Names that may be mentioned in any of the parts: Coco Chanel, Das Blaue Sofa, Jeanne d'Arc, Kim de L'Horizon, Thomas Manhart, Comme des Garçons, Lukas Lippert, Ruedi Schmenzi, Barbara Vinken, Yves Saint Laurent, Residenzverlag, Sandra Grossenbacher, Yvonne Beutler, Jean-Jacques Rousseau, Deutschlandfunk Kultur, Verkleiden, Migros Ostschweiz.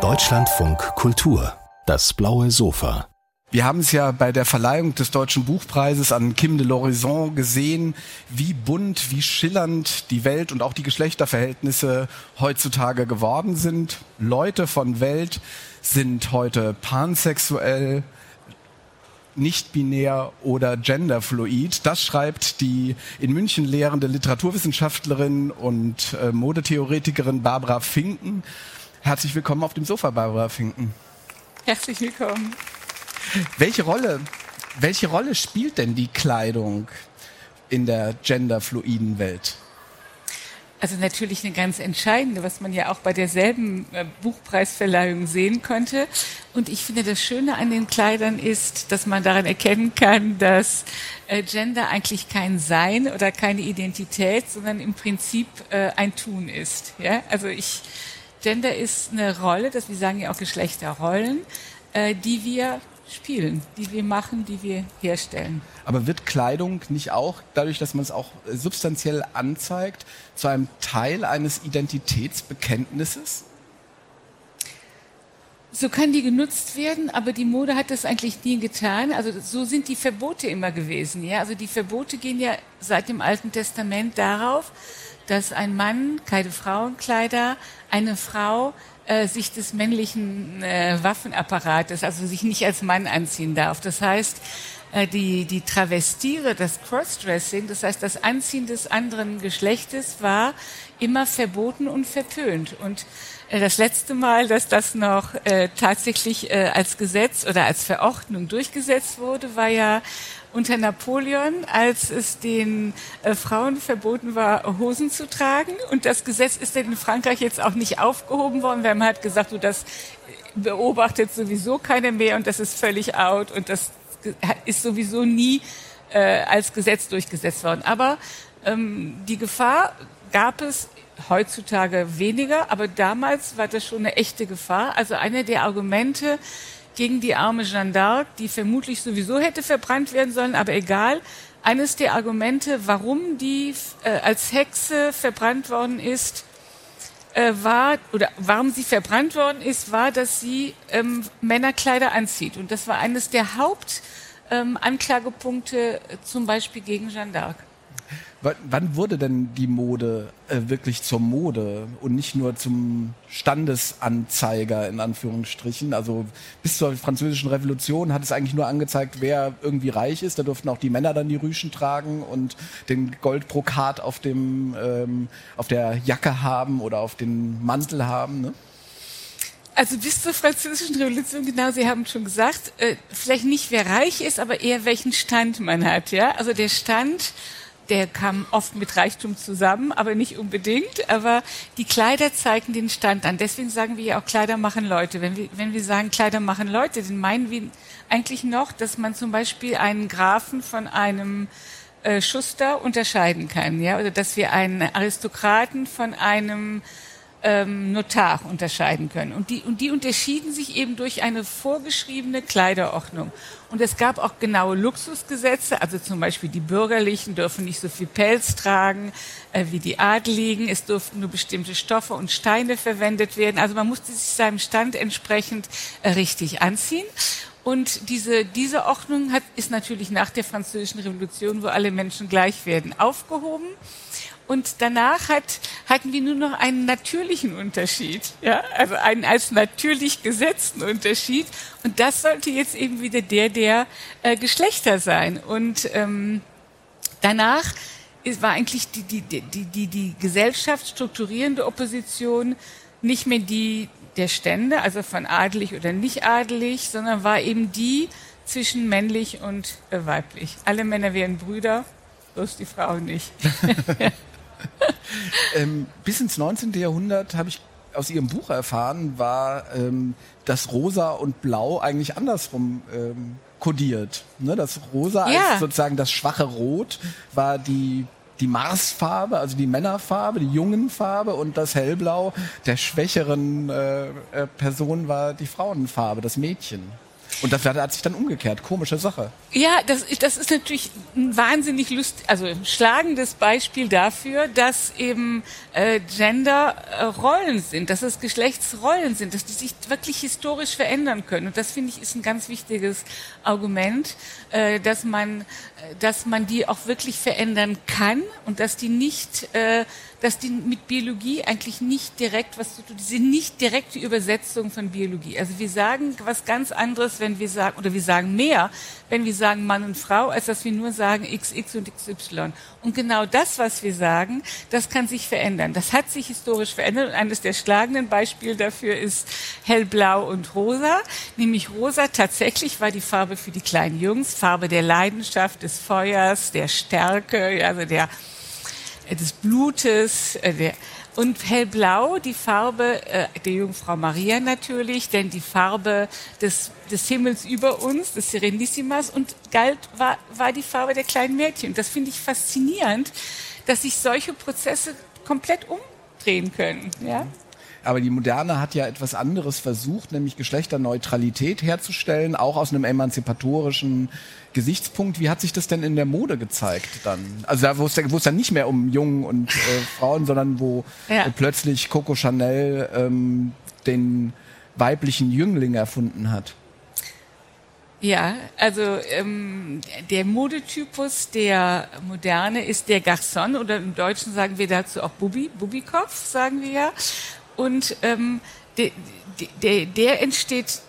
Deutschlandfunk Kultur, das blaue Sofa. Wir haben es ja bei der Verleihung des Deutschen Buchpreises an Kim de L'Horizon gesehen, wie bunt, wie schillernd die Welt und auch die Geschlechterverhältnisse heutzutage geworden sind. Leute von Welt sind heute pansexuell, nicht binär oder genderfluid. Das schreibt die in München lehrende Literaturwissenschaftlerin und Modetheoretikerin Barbara Vinken. Herzlich willkommen auf dem Sofa, Barbara Vinken. Herzlich willkommen. Welche Rolle spielt denn die Kleidung in der genderfluiden Welt? Also natürlich eine ganz entscheidende, was man ja auch bei derselben Buchpreisverleihung sehen konnte. Und ich finde, das Schöne an den Kleidern ist, dass man daran erkennen kann, dass Gender eigentlich kein Sein oder keine Identität, sondern im Prinzip ein Tun ist. Ja? Also Gender ist eine Rolle, dass wir sagen ja auch Geschlechterrollen, die wir spielen, die wir machen, die wir herstellen. Aber wird Kleidung nicht auch, dadurch, dass man es auch substanziell anzeigt, zu einem Teil eines Identitätsbekenntnisses? So kann die genutzt werden, aber die Mode hat das eigentlich nie getan. Also so sind die Verbote immer gewesen. Ja? Also die Verbote gehen ja seit dem Alten Testament darauf, dass ein Mann keine Frauenkleider, eine Frau sich des männlichen Waffenapparates, also sich nicht als Mann anziehen darf. Das heißt, die Travestiere, das Crossdressing, das heißt, das Anziehen des anderen Geschlechtes war immer verboten und verpönt. Und das letzte Mal, dass das noch tatsächlich als Gesetz oder als Verordnung durchgesetzt wurde, war ja unter Napoleon, als es den Frauen verboten war, Hosen zu tragen. Und das Gesetz ist in Frankreich jetzt auch nicht aufgehoben worden, weil man hat gesagt, das beobachtet sowieso keiner mehr und das ist völlig out und das ist sowieso nie als Gesetz durchgesetzt worden. Aber die Gefahr gab es heutzutage weniger, aber damals war das schon eine echte Gefahr. Also einer der Argumente gegen die arme Jeanne d'Arc, die vermutlich sowieso hätte verbrannt werden sollen, aber egal. Eines der Argumente, warum die als Hexe verbrannt worden ist, war, dass sie Männerkleider anzieht. Und das war eines der Hauptanklagepunkte zum Beispiel gegen Jeanne d'Arc. Wann wurde denn die Mode wirklich zur Mode und nicht nur zum Standesanzeiger in Anführungsstrichen? Also bis zur Französischen Revolution hat es eigentlich nur angezeigt, wer irgendwie reich ist. Da durften auch die Männer dann die Rüschen tragen und den Goldbrokat auf der Jacke haben oder auf den Mantel haben, ne? Also bis zur Französischen Revolution, genau, Sie haben schon gesagt, vielleicht nicht wer reich ist, aber eher welchen Stand man hat, ja? Also der Stand, der kam oft mit Reichtum zusammen, aber nicht unbedingt. Aber die Kleider zeigen den Stand an. Deswegen sagen wir ja auch, Kleider machen Leute. Wenn wir sagen, Kleider machen Leute, dann meinen wir eigentlich noch, dass man zum Beispiel einen Grafen von einem Schuster unterscheiden kann, ja, oder dass wir einen Aristokraten von einem Notar unterscheiden können. Und die unterschieden sich eben durch eine vorgeschriebene Kleiderordnung. Und es gab auch genaue Luxusgesetze, also zum Beispiel die Bürgerlichen dürfen nicht so viel Pelz tragen wie die Adligen, es durften nur bestimmte Stoffe und Steine verwendet werden. Also man musste sich seinem Stand entsprechend richtig anziehen. Und diese Ordnung ist natürlich nach der Französischen Revolution, wo alle Menschen gleich werden, aufgehoben. Und danach hatten wir nur noch einen natürlichen Unterschied, ja? Also einen als natürlich gesetzten Unterschied. Und das sollte jetzt eben wieder der Geschlechter sein. Und danach war eigentlich die Gesellschaft strukturierende Opposition nicht mehr die der Stände, also von adelig oder nicht adelig, sondern war eben die zwischen männlich und weiblich. Alle Männer wären Brüder, bloß die Frauen nicht. Bis ins 19. Jahrhundert, habe ich aus Ihrem Buch erfahren, war das Rosa und Blau eigentlich andersrum kodiert. Ne? Das Rosa als sozusagen das schwache Rot war die Marsfarbe, also die Männerfarbe, die Jungenfarbe, und das Hellblau der schwächeren Person war die Frauenfarbe, das Mädchen. Und das hat sich dann umgekehrt. Komische Sache. Ja, das ist natürlich ein wahnsinnig schlagendes Beispiel dafür, dass eben Gender-Rollen sind, dass es Geschlechtsrollen sind, dass die sich wirklich historisch verändern können. Und das, finde ich, ist ein ganz wichtiges Argument, dass man die auch wirklich verändern kann und dass die nicht, dass die mit Biologie eigentlich nicht direkt was zu tun, die sind nicht direkte Übersetzung von Biologie. Also wir sagen was ganz anderes, wenn wir sagen Mann und Frau, als dass wir nur sagen XX und XY. Und genau das, was wir sagen, das kann sich verändern. Das hat sich historisch verändert und eines der schlagenden Beispiele dafür ist hellblau und rosa. Nämlich rosa tatsächlich war die Farbe für die kleinen Jungs, Farbe der Leidenschaft, des Feuers, der Stärke, also des Blutes, und hellblau, die Farbe der Jungfrau Maria natürlich, denn die Farbe des Himmels über uns, des Serenissimas, und galt war die Farbe der kleinen Mädchen. Und das finde ich faszinierend, dass sich solche Prozesse komplett umdrehen können. Ja? Aber die Moderne hat ja etwas anderes versucht, nämlich Geschlechterneutralität herzustellen, auch aus einem emanzipatorischen Gesichtspunkt. Wie hat sich das denn in der Mode gezeigt dann? Also da, wo es dann nicht mehr um Jungen und Frauen, sondern wo plötzlich Coco Chanel den weiblichen Jüngling erfunden hat. Ja, also der Modetypus der Moderne ist der Garçon, oder im Deutschen sagen wir dazu auch Bubikopf, sagen wir ja. Und der entsteht.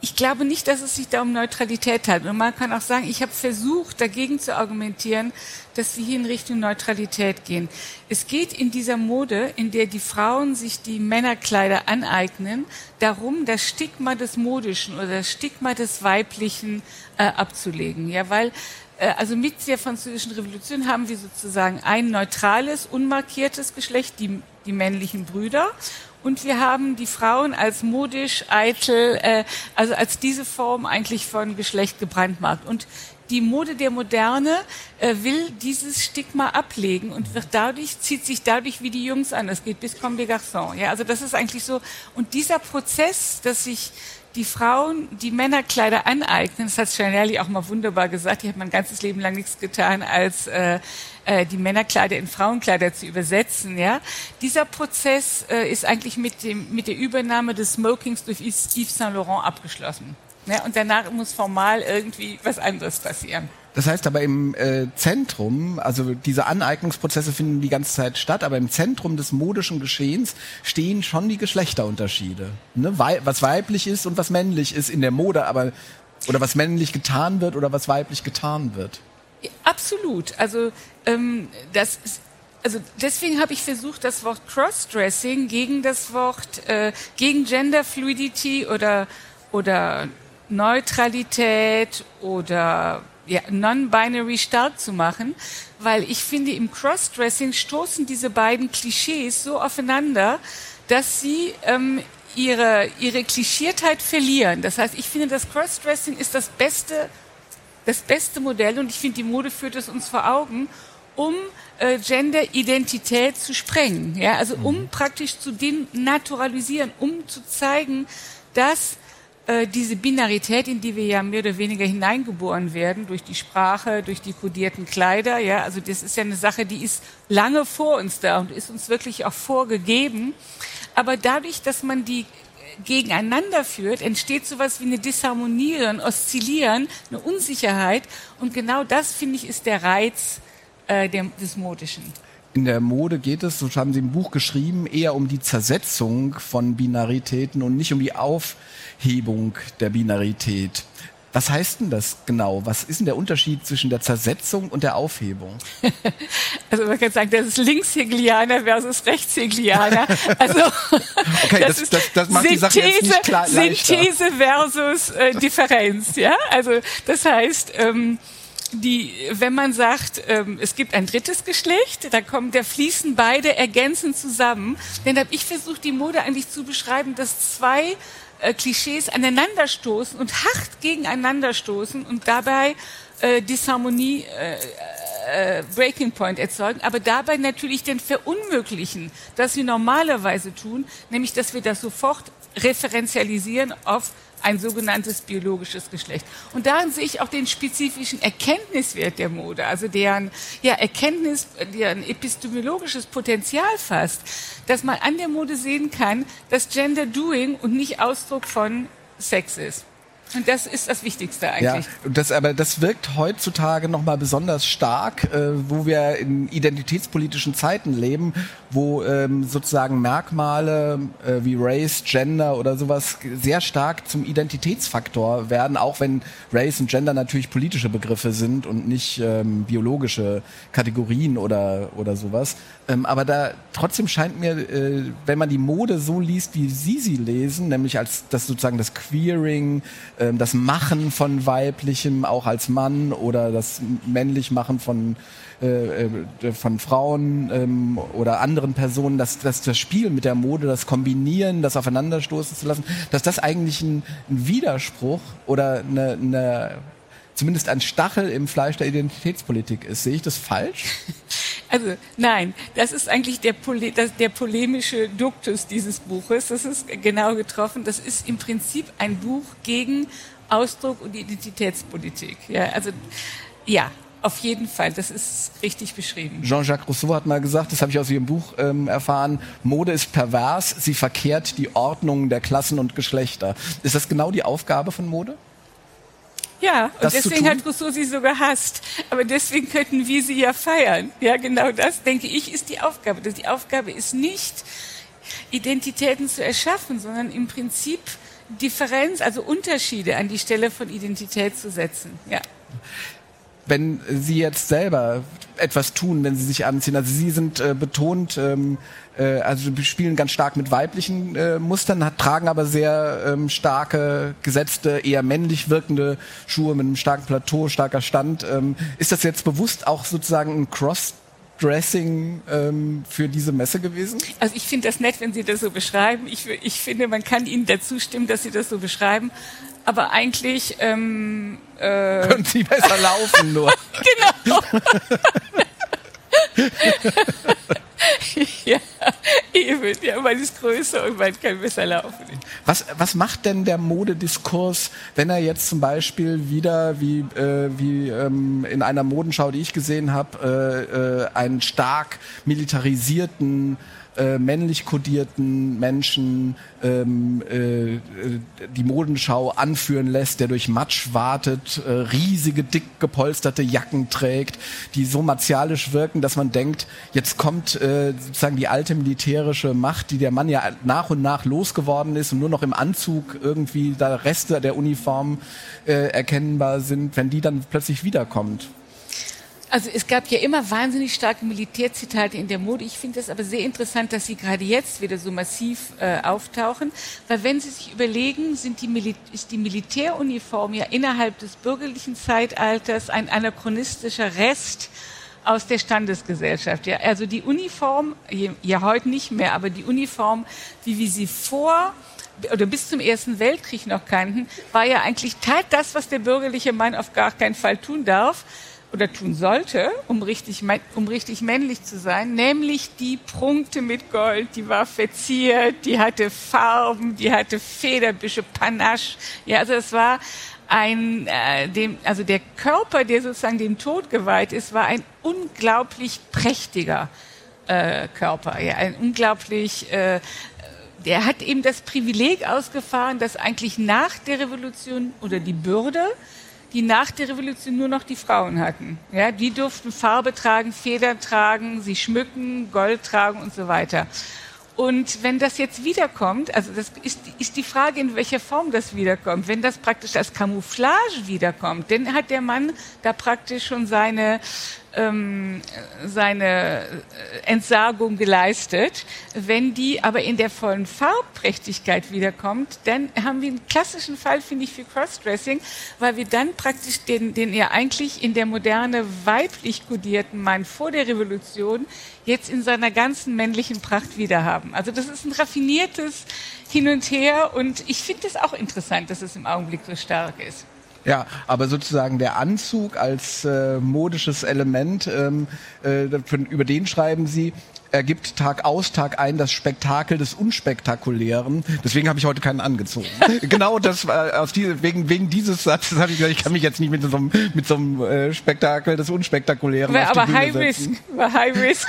Ich glaube nicht, dass es sich da um Neutralität handelt. Und man kann auch sagen, ich habe versucht, dagegen zu argumentieren, dass wir hier in Richtung Neutralität gehen. Es geht in dieser Mode, in der die Frauen sich die Männerkleider aneignen, darum, das Stigma des Modischen oder das Stigma des Weiblichen abzulegen. Ja, weil also mit der Französischen Revolution haben wir sozusagen ein neutrales, unmarkiertes Geschlecht, die männlichen Brüder. Und wir haben die Frauen als modisch, eitel, also als diese Form eigentlich von Geschlecht gebrandmarkt. Und die Mode der Moderne will dieses Stigma ablegen und zieht sich dadurch wie die Jungs an. Das geht bis Comme des Garçons. Ja, also das ist eigentlich so. Und dieser Prozess, dass sich die Frauen die Männerkleider aneignen, das hat Chanel auch mal wunderbar gesagt, die hat mein ganzes Leben lang nichts getan, als die Männerkleider in Frauenkleider zu übersetzen. Ja, dieser Prozess ist eigentlich mit der Übernahme des Smokings durch Yves Saint Laurent abgeschlossen. Ja, und danach muss formal irgendwie was anderes passieren. Das heißt aber im Zentrum, also diese Aneignungsprozesse finden die ganze Zeit statt, aber im Zentrum des modischen Geschehens stehen schon die Geschlechterunterschiede. Ne? Was weiblich ist und was männlich ist in der Mode, aber oder was männlich getan wird oder was weiblich getan wird. Absolut. Also das ist, also deswegen habe ich versucht, das Wort Crossdressing gegen das Wort gegen Genderfluidity oder Neutralität oder Non-Binary stark zu machen, weil ich finde, im Crossdressing stoßen diese beiden Klischees so aufeinander, dass sie ihre Klischiertheit verlieren. Das heißt, ich finde, das Crossdressing ist das beste Modell, und ich finde, die Mode führt es uns vor Augen, um Gender-Identität zu sprengen. Ja? Also um praktisch zu denaturalisieren, um zu zeigen, dass diese Binarität, in die wir ja mehr oder weniger hineingeboren werden, durch die Sprache, durch die kodierten Kleider, ja, also das ist ja eine Sache, die ist lange vor uns da und ist uns wirklich auch vorgegeben. Aber dadurch, dass man die gegeneinander führt, entsteht sowas wie eine Disharmonie, ein Oszillieren, eine Unsicherheit. Und genau das, finde ich, ist der Reiz des Modischen. In der Mode geht es, so haben Sie im Buch geschrieben, eher um die Zersetzung von Binaritäten und nicht um die Aufhebung der Binarität. Was heißt denn das genau? Was ist denn der Unterschied zwischen der Zersetzung und der Aufhebung? Also man kann sagen, das ist Linkshegelianer versus Rechtshegelianer. Also okay, das macht Synthese, die Sache jetzt nicht klar, Synthese versus Differenz. Ja, also das heißt, wenn man sagt, es gibt ein drittes Geschlecht, da fließen beide ergänzend zusammen. Denn da habe ich versucht, die Mode eigentlich zu beschreiben, dass zwei Klischees aneinanderstoßen und hart gegeneinander stoßen und dabei Disharmonie Breaking Point erzeugen, aber dabei natürlich den verunmöglichen, das wir normalerweise tun, nämlich dass wir das sofort referenzialisieren auf ein sogenanntes biologisches Geschlecht. Und darin sehe ich auch den spezifischen Erkenntniswert der Mode, also deren Erkenntnis, deren epistemologisches Potenzial fast, dass man an der Mode sehen kann, dass Gender Doing und nicht Ausdruck von Sex ist. Und das ist das Wichtigste eigentlich. Ja, aber das wirkt heutzutage nochmal besonders stark, wo wir in identitätspolitischen Zeiten leben, wo sozusagen Merkmale wie Race, Gender oder sowas sehr stark zum Identitätsfaktor werden, auch wenn Race und Gender natürlich politische Begriffe sind und nicht biologische Kategorien oder sowas. Aber da trotzdem scheint mir, wenn man die Mode so liest, wie Sie lesen, nämlich als das sozusagen das Queering, das Machen von Weiblichem auch als Mann oder das Männlichmachen von Frauen oder anderen Personen, dass das Spiel mit der Mode, das Kombinieren, das Aufeinanderstoßen zu lassen, dass das eigentlich ein Widerspruch oder zumindest ein Stachel im Fleisch der Identitätspolitik ist. Sehe ich das falsch? Also nein, das ist eigentlich der polemische Duktus dieses Buches. Das ist genau getroffen. Das ist im Prinzip ein Buch gegen Ausdruck und Identitätspolitik. Ja, also ja, auf jeden Fall. Das ist richtig beschrieben. Jean-Jacques Rousseau hat mal gesagt, das habe ich aus Ihrem Buch erfahren, Mode ist pervers, sie verkehrt die Ordnung der Klassen und Geschlechter. Ist das genau die Aufgabe von Mode? Ja, und deswegen hat Rousseau sie so gehasst. Aber deswegen könnten wir sie ja feiern. Ja, genau das, denke ich, ist die Aufgabe. Die Aufgabe ist nicht, Identitäten zu erschaffen, sondern im Prinzip Differenz, also Unterschiede an die Stelle von Identität zu setzen. Ja. Wenn Sie jetzt selber etwas tun, wenn Sie sich anziehen, also Sie sind betont, also Sie spielen ganz stark mit weiblichen Mustern, tragen aber sehr starke, gesetzte, eher männlich wirkende Schuhe mit einem starken Plateau, starker Stand. Ist das jetzt bewusst auch sozusagen ein Cross-Dressing für diese Messe gewesen? Also ich finde das nett, wenn Sie das so beschreiben. Ich finde, man kann Ihnen dazu stimmen, dass Sie das so beschreiben. Aber eigentlich können Sie besser laufen nur. Genau. Ja, eben. Ja, man ist größer und man kann besser laufen. Was macht denn der Modediskurs, wenn er jetzt zum Beispiel wieder, wie in einer Modenschau, die ich gesehen habe, einen stark militarisierten, männlich kodierten Menschen die Modenschau anführen lässt, der durch Matsch wartet, riesige, dick gepolsterte Jacken trägt, die so martialisch wirken, dass man denkt, jetzt kommt sozusagen die alte militärische Macht, die der Mann ja nach und nach losgeworden ist und nur noch im Anzug irgendwie da Reste der Uniform erkennbar sind, wenn die dann plötzlich wiederkommt. Also es gab ja immer wahnsinnig starke Militärzitate in der Mode. Ich finde das aber sehr interessant, dass sie gerade jetzt wieder so massiv auftauchen. Weil wenn Sie sich überlegen, ist die Militäruniform ja innerhalb des bürgerlichen Zeitalters ein anachronistischer Rest aus der Standesgesellschaft. Ja? Also die Uniform, ja heute nicht mehr, aber die Uniform, wie wir sie oder bis zum Ersten Weltkrieg noch kannten, war ja eigentlich das, was der bürgerliche Mann auf gar keinen Fall tun darf. Oder tun sollte, um richtig männlich zu sein, nämlich die prunkte mit Gold, die war verziert, die hatte Farben, die hatte Federbüsche, Panache. Ja, also es war der Körper, der sozusagen dem Tod geweiht ist, war ein unglaublich prächtiger Körper, ja, ein unglaublich der hat eben das Privileg ausgefahren, dass eigentlich nach der Revolution oder die Bürde, die nach der Revolution nur noch die Frauen hatten. Ja, die durften Farbe tragen, Federn tragen, sie schmücken, Gold tragen und so weiter. Und wenn das jetzt wiederkommt, also das ist die Frage, in welcher Form das wiederkommt. Wenn das praktisch als Camouflage wiederkommt, dann hat der Mann da praktisch schon seine Entsagung geleistet. Wenn die aber in der vollen Farbprächtigkeit wiederkommt, dann haben wir einen klassischen Fall, finde ich, für Crossdressing, weil wir dann praktisch den ja eigentlich in der Moderne weiblich kodierten Mann vor der Revolution jetzt in seiner ganzen männlichen Pracht wiederhaben. Also das ist ein raffiniertes Hin und Her und ich finde es auch interessant, dass es im Augenblick so stark ist. Ja, aber sozusagen der Anzug als modisches Element, über den schreiben Sie, ergibt Tag aus, Tag ein das Spektakel des Unspektakulären. Deswegen habe ich heute keinen angezogen. Genau das, wegen dieses Satzes habe ich gesagt, ich kann mich jetzt nicht mit so einem Spektakel des Unspektakulären auf die Bühne setzen. Aber High Risk.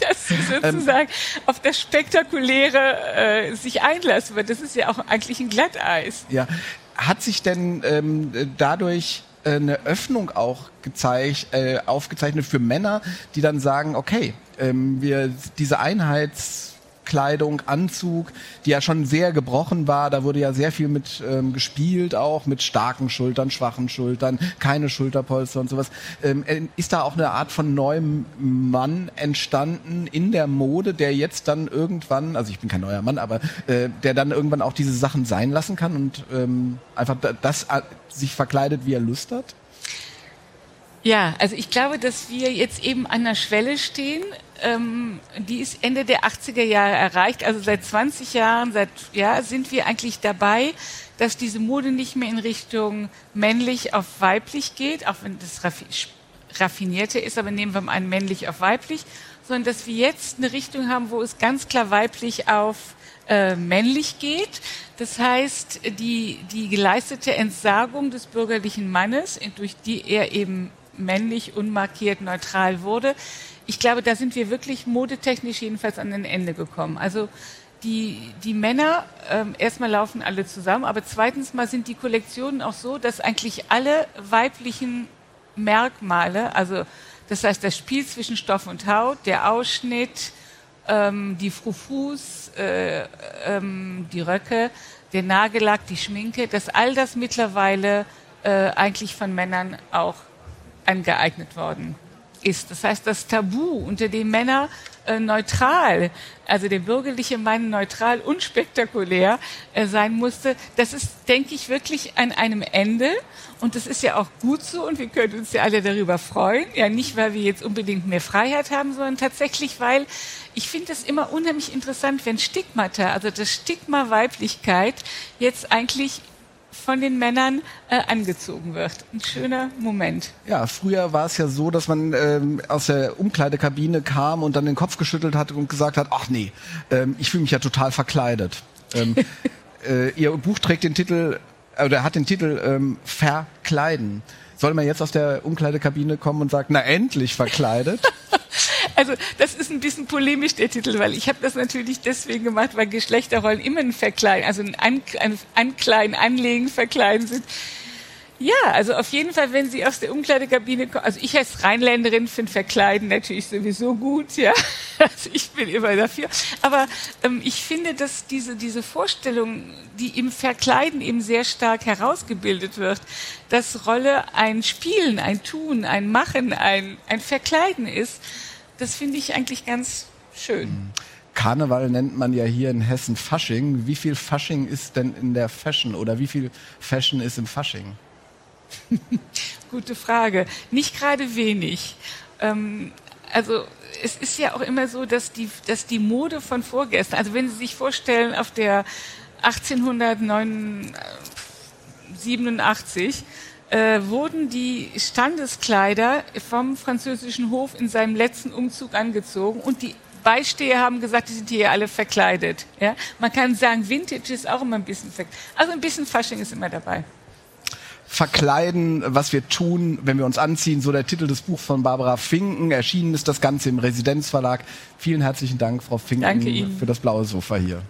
Das ist sozusagen auf das Spektakuläre sich einlassen, weil das ist ja auch eigentlich ein Glatteis. Ja. Hat sich denn dadurch eine Öffnung auch aufgezeichnet für Männer, die dann sagen, okay, diese Einheitskleidung, Anzug, die ja schon sehr gebrochen war, da wurde ja sehr viel mit gespielt auch, mit starken Schultern, schwachen Schultern, keine Schulterpolster und sowas. Ist da auch eine Art von neuem Mann entstanden in der Mode, der jetzt dann irgendwann, also ich bin kein neuer Mann, aber der dann irgendwann auch diese Sachen sein lassen kann und einfach das sich verkleidet, wie er Lust hat? Ja, also ich glaube, dass wir jetzt eben an der Schwelle stehen, die ist Ende der 80er Jahre erreicht, also seit 20 Jahren sind wir eigentlich dabei, dass diese Mode nicht mehr in Richtung männlich auf weiblich geht, auch wenn das raffinierte ist, aber nehmen wir mal an, männlich auf weiblich, sondern dass wir jetzt eine Richtung haben, wo es ganz klar weiblich auf männlich geht. Das heißt, die geleistete Entsagung des bürgerlichen Mannes, durch die er eben männlich, unmarkiert, neutral wurde. Ich glaube, da sind wir wirklich modetechnisch jedenfalls an ein Ende gekommen. Also die Männer, erstmal laufen alle zusammen, aber zweitens mal sind die Kollektionen auch so, dass eigentlich alle weiblichen Merkmale, also das heißt das Spiel zwischen Stoff und Haut, der Ausschnitt, die Frou-Frous, die Röcke, der Nagellack, die Schminke, dass all das mittlerweile eigentlich von Männern auch angeeignet worden ist. Das heißt, das Tabu, unter dem Männer neutral, also der bürgerliche Mann neutral und spektakulär sein musste, das ist, denke ich, wirklich an einem Ende. Und das ist ja auch gut so und wir können uns ja alle darüber freuen. Ja, nicht, weil wir jetzt unbedingt mehr Freiheit haben, sondern tatsächlich, weil ich finde das immer unheimlich interessant, wenn Stigmata, also das Stigma Weiblichkeit, jetzt eigentlich von den Männern angezogen wird. Ein schöner Moment. Ja, früher war es ja so, dass man aus der Umkleidekabine kam und dann den Kopf geschüttelt hat und gesagt hat, ach nee, ich fühle mich ja total verkleidet. Ihr Buch trägt den Titel, oder hat den Titel Verkleiden. Soll man jetzt aus der Umkleidekabine kommen und sagen, na endlich verkleidet? Also das ist ein bisschen polemisch, der Titel, weil ich habe das natürlich deswegen gemacht, weil Geschlechterrollen immer ein Verkleiden, also ein Ankleiden, Anlegen, Verkleiden sind. Ja, also auf jeden Fall, wenn Sie aus der Umkleidekabine kommen, also ich als Rheinländerin finde Verkleiden natürlich sowieso gut, ja, also ich bin immer dafür, aber ich finde, dass diese Vorstellung, die im Verkleiden eben sehr stark herausgebildet wird, dass Rolle ein Spielen, ein Tun, ein Machen, ein Verkleiden ist, das finde ich eigentlich ganz schön. Karneval nennt man ja hier in Hessen Fasching. Wie viel Fasching ist denn in der Fashion oder wie viel Fashion ist im Fasching? Gute Frage. Nicht gerade wenig. Also es ist ja auch immer so, dass die Mode von vorgestern, also wenn Sie sich vorstellen, auf der 1887 wurden die Standeskleider vom französischen Hof in seinem letzten Umzug angezogen und die Beisteher haben gesagt, die sind hier alle verkleidet. Ja? Man kann sagen, Vintage ist auch immer ein bisschen verkleidet. Also ein bisschen Fasching ist immer dabei. Verkleiden, was wir tun, wenn wir uns anziehen, so der Titel des Buchs von Barbara Vinken. Erschienen ist das Ganze im Residenzverlag. Vielen herzlichen Dank, Frau Vinken, für das blaue Sofa hier.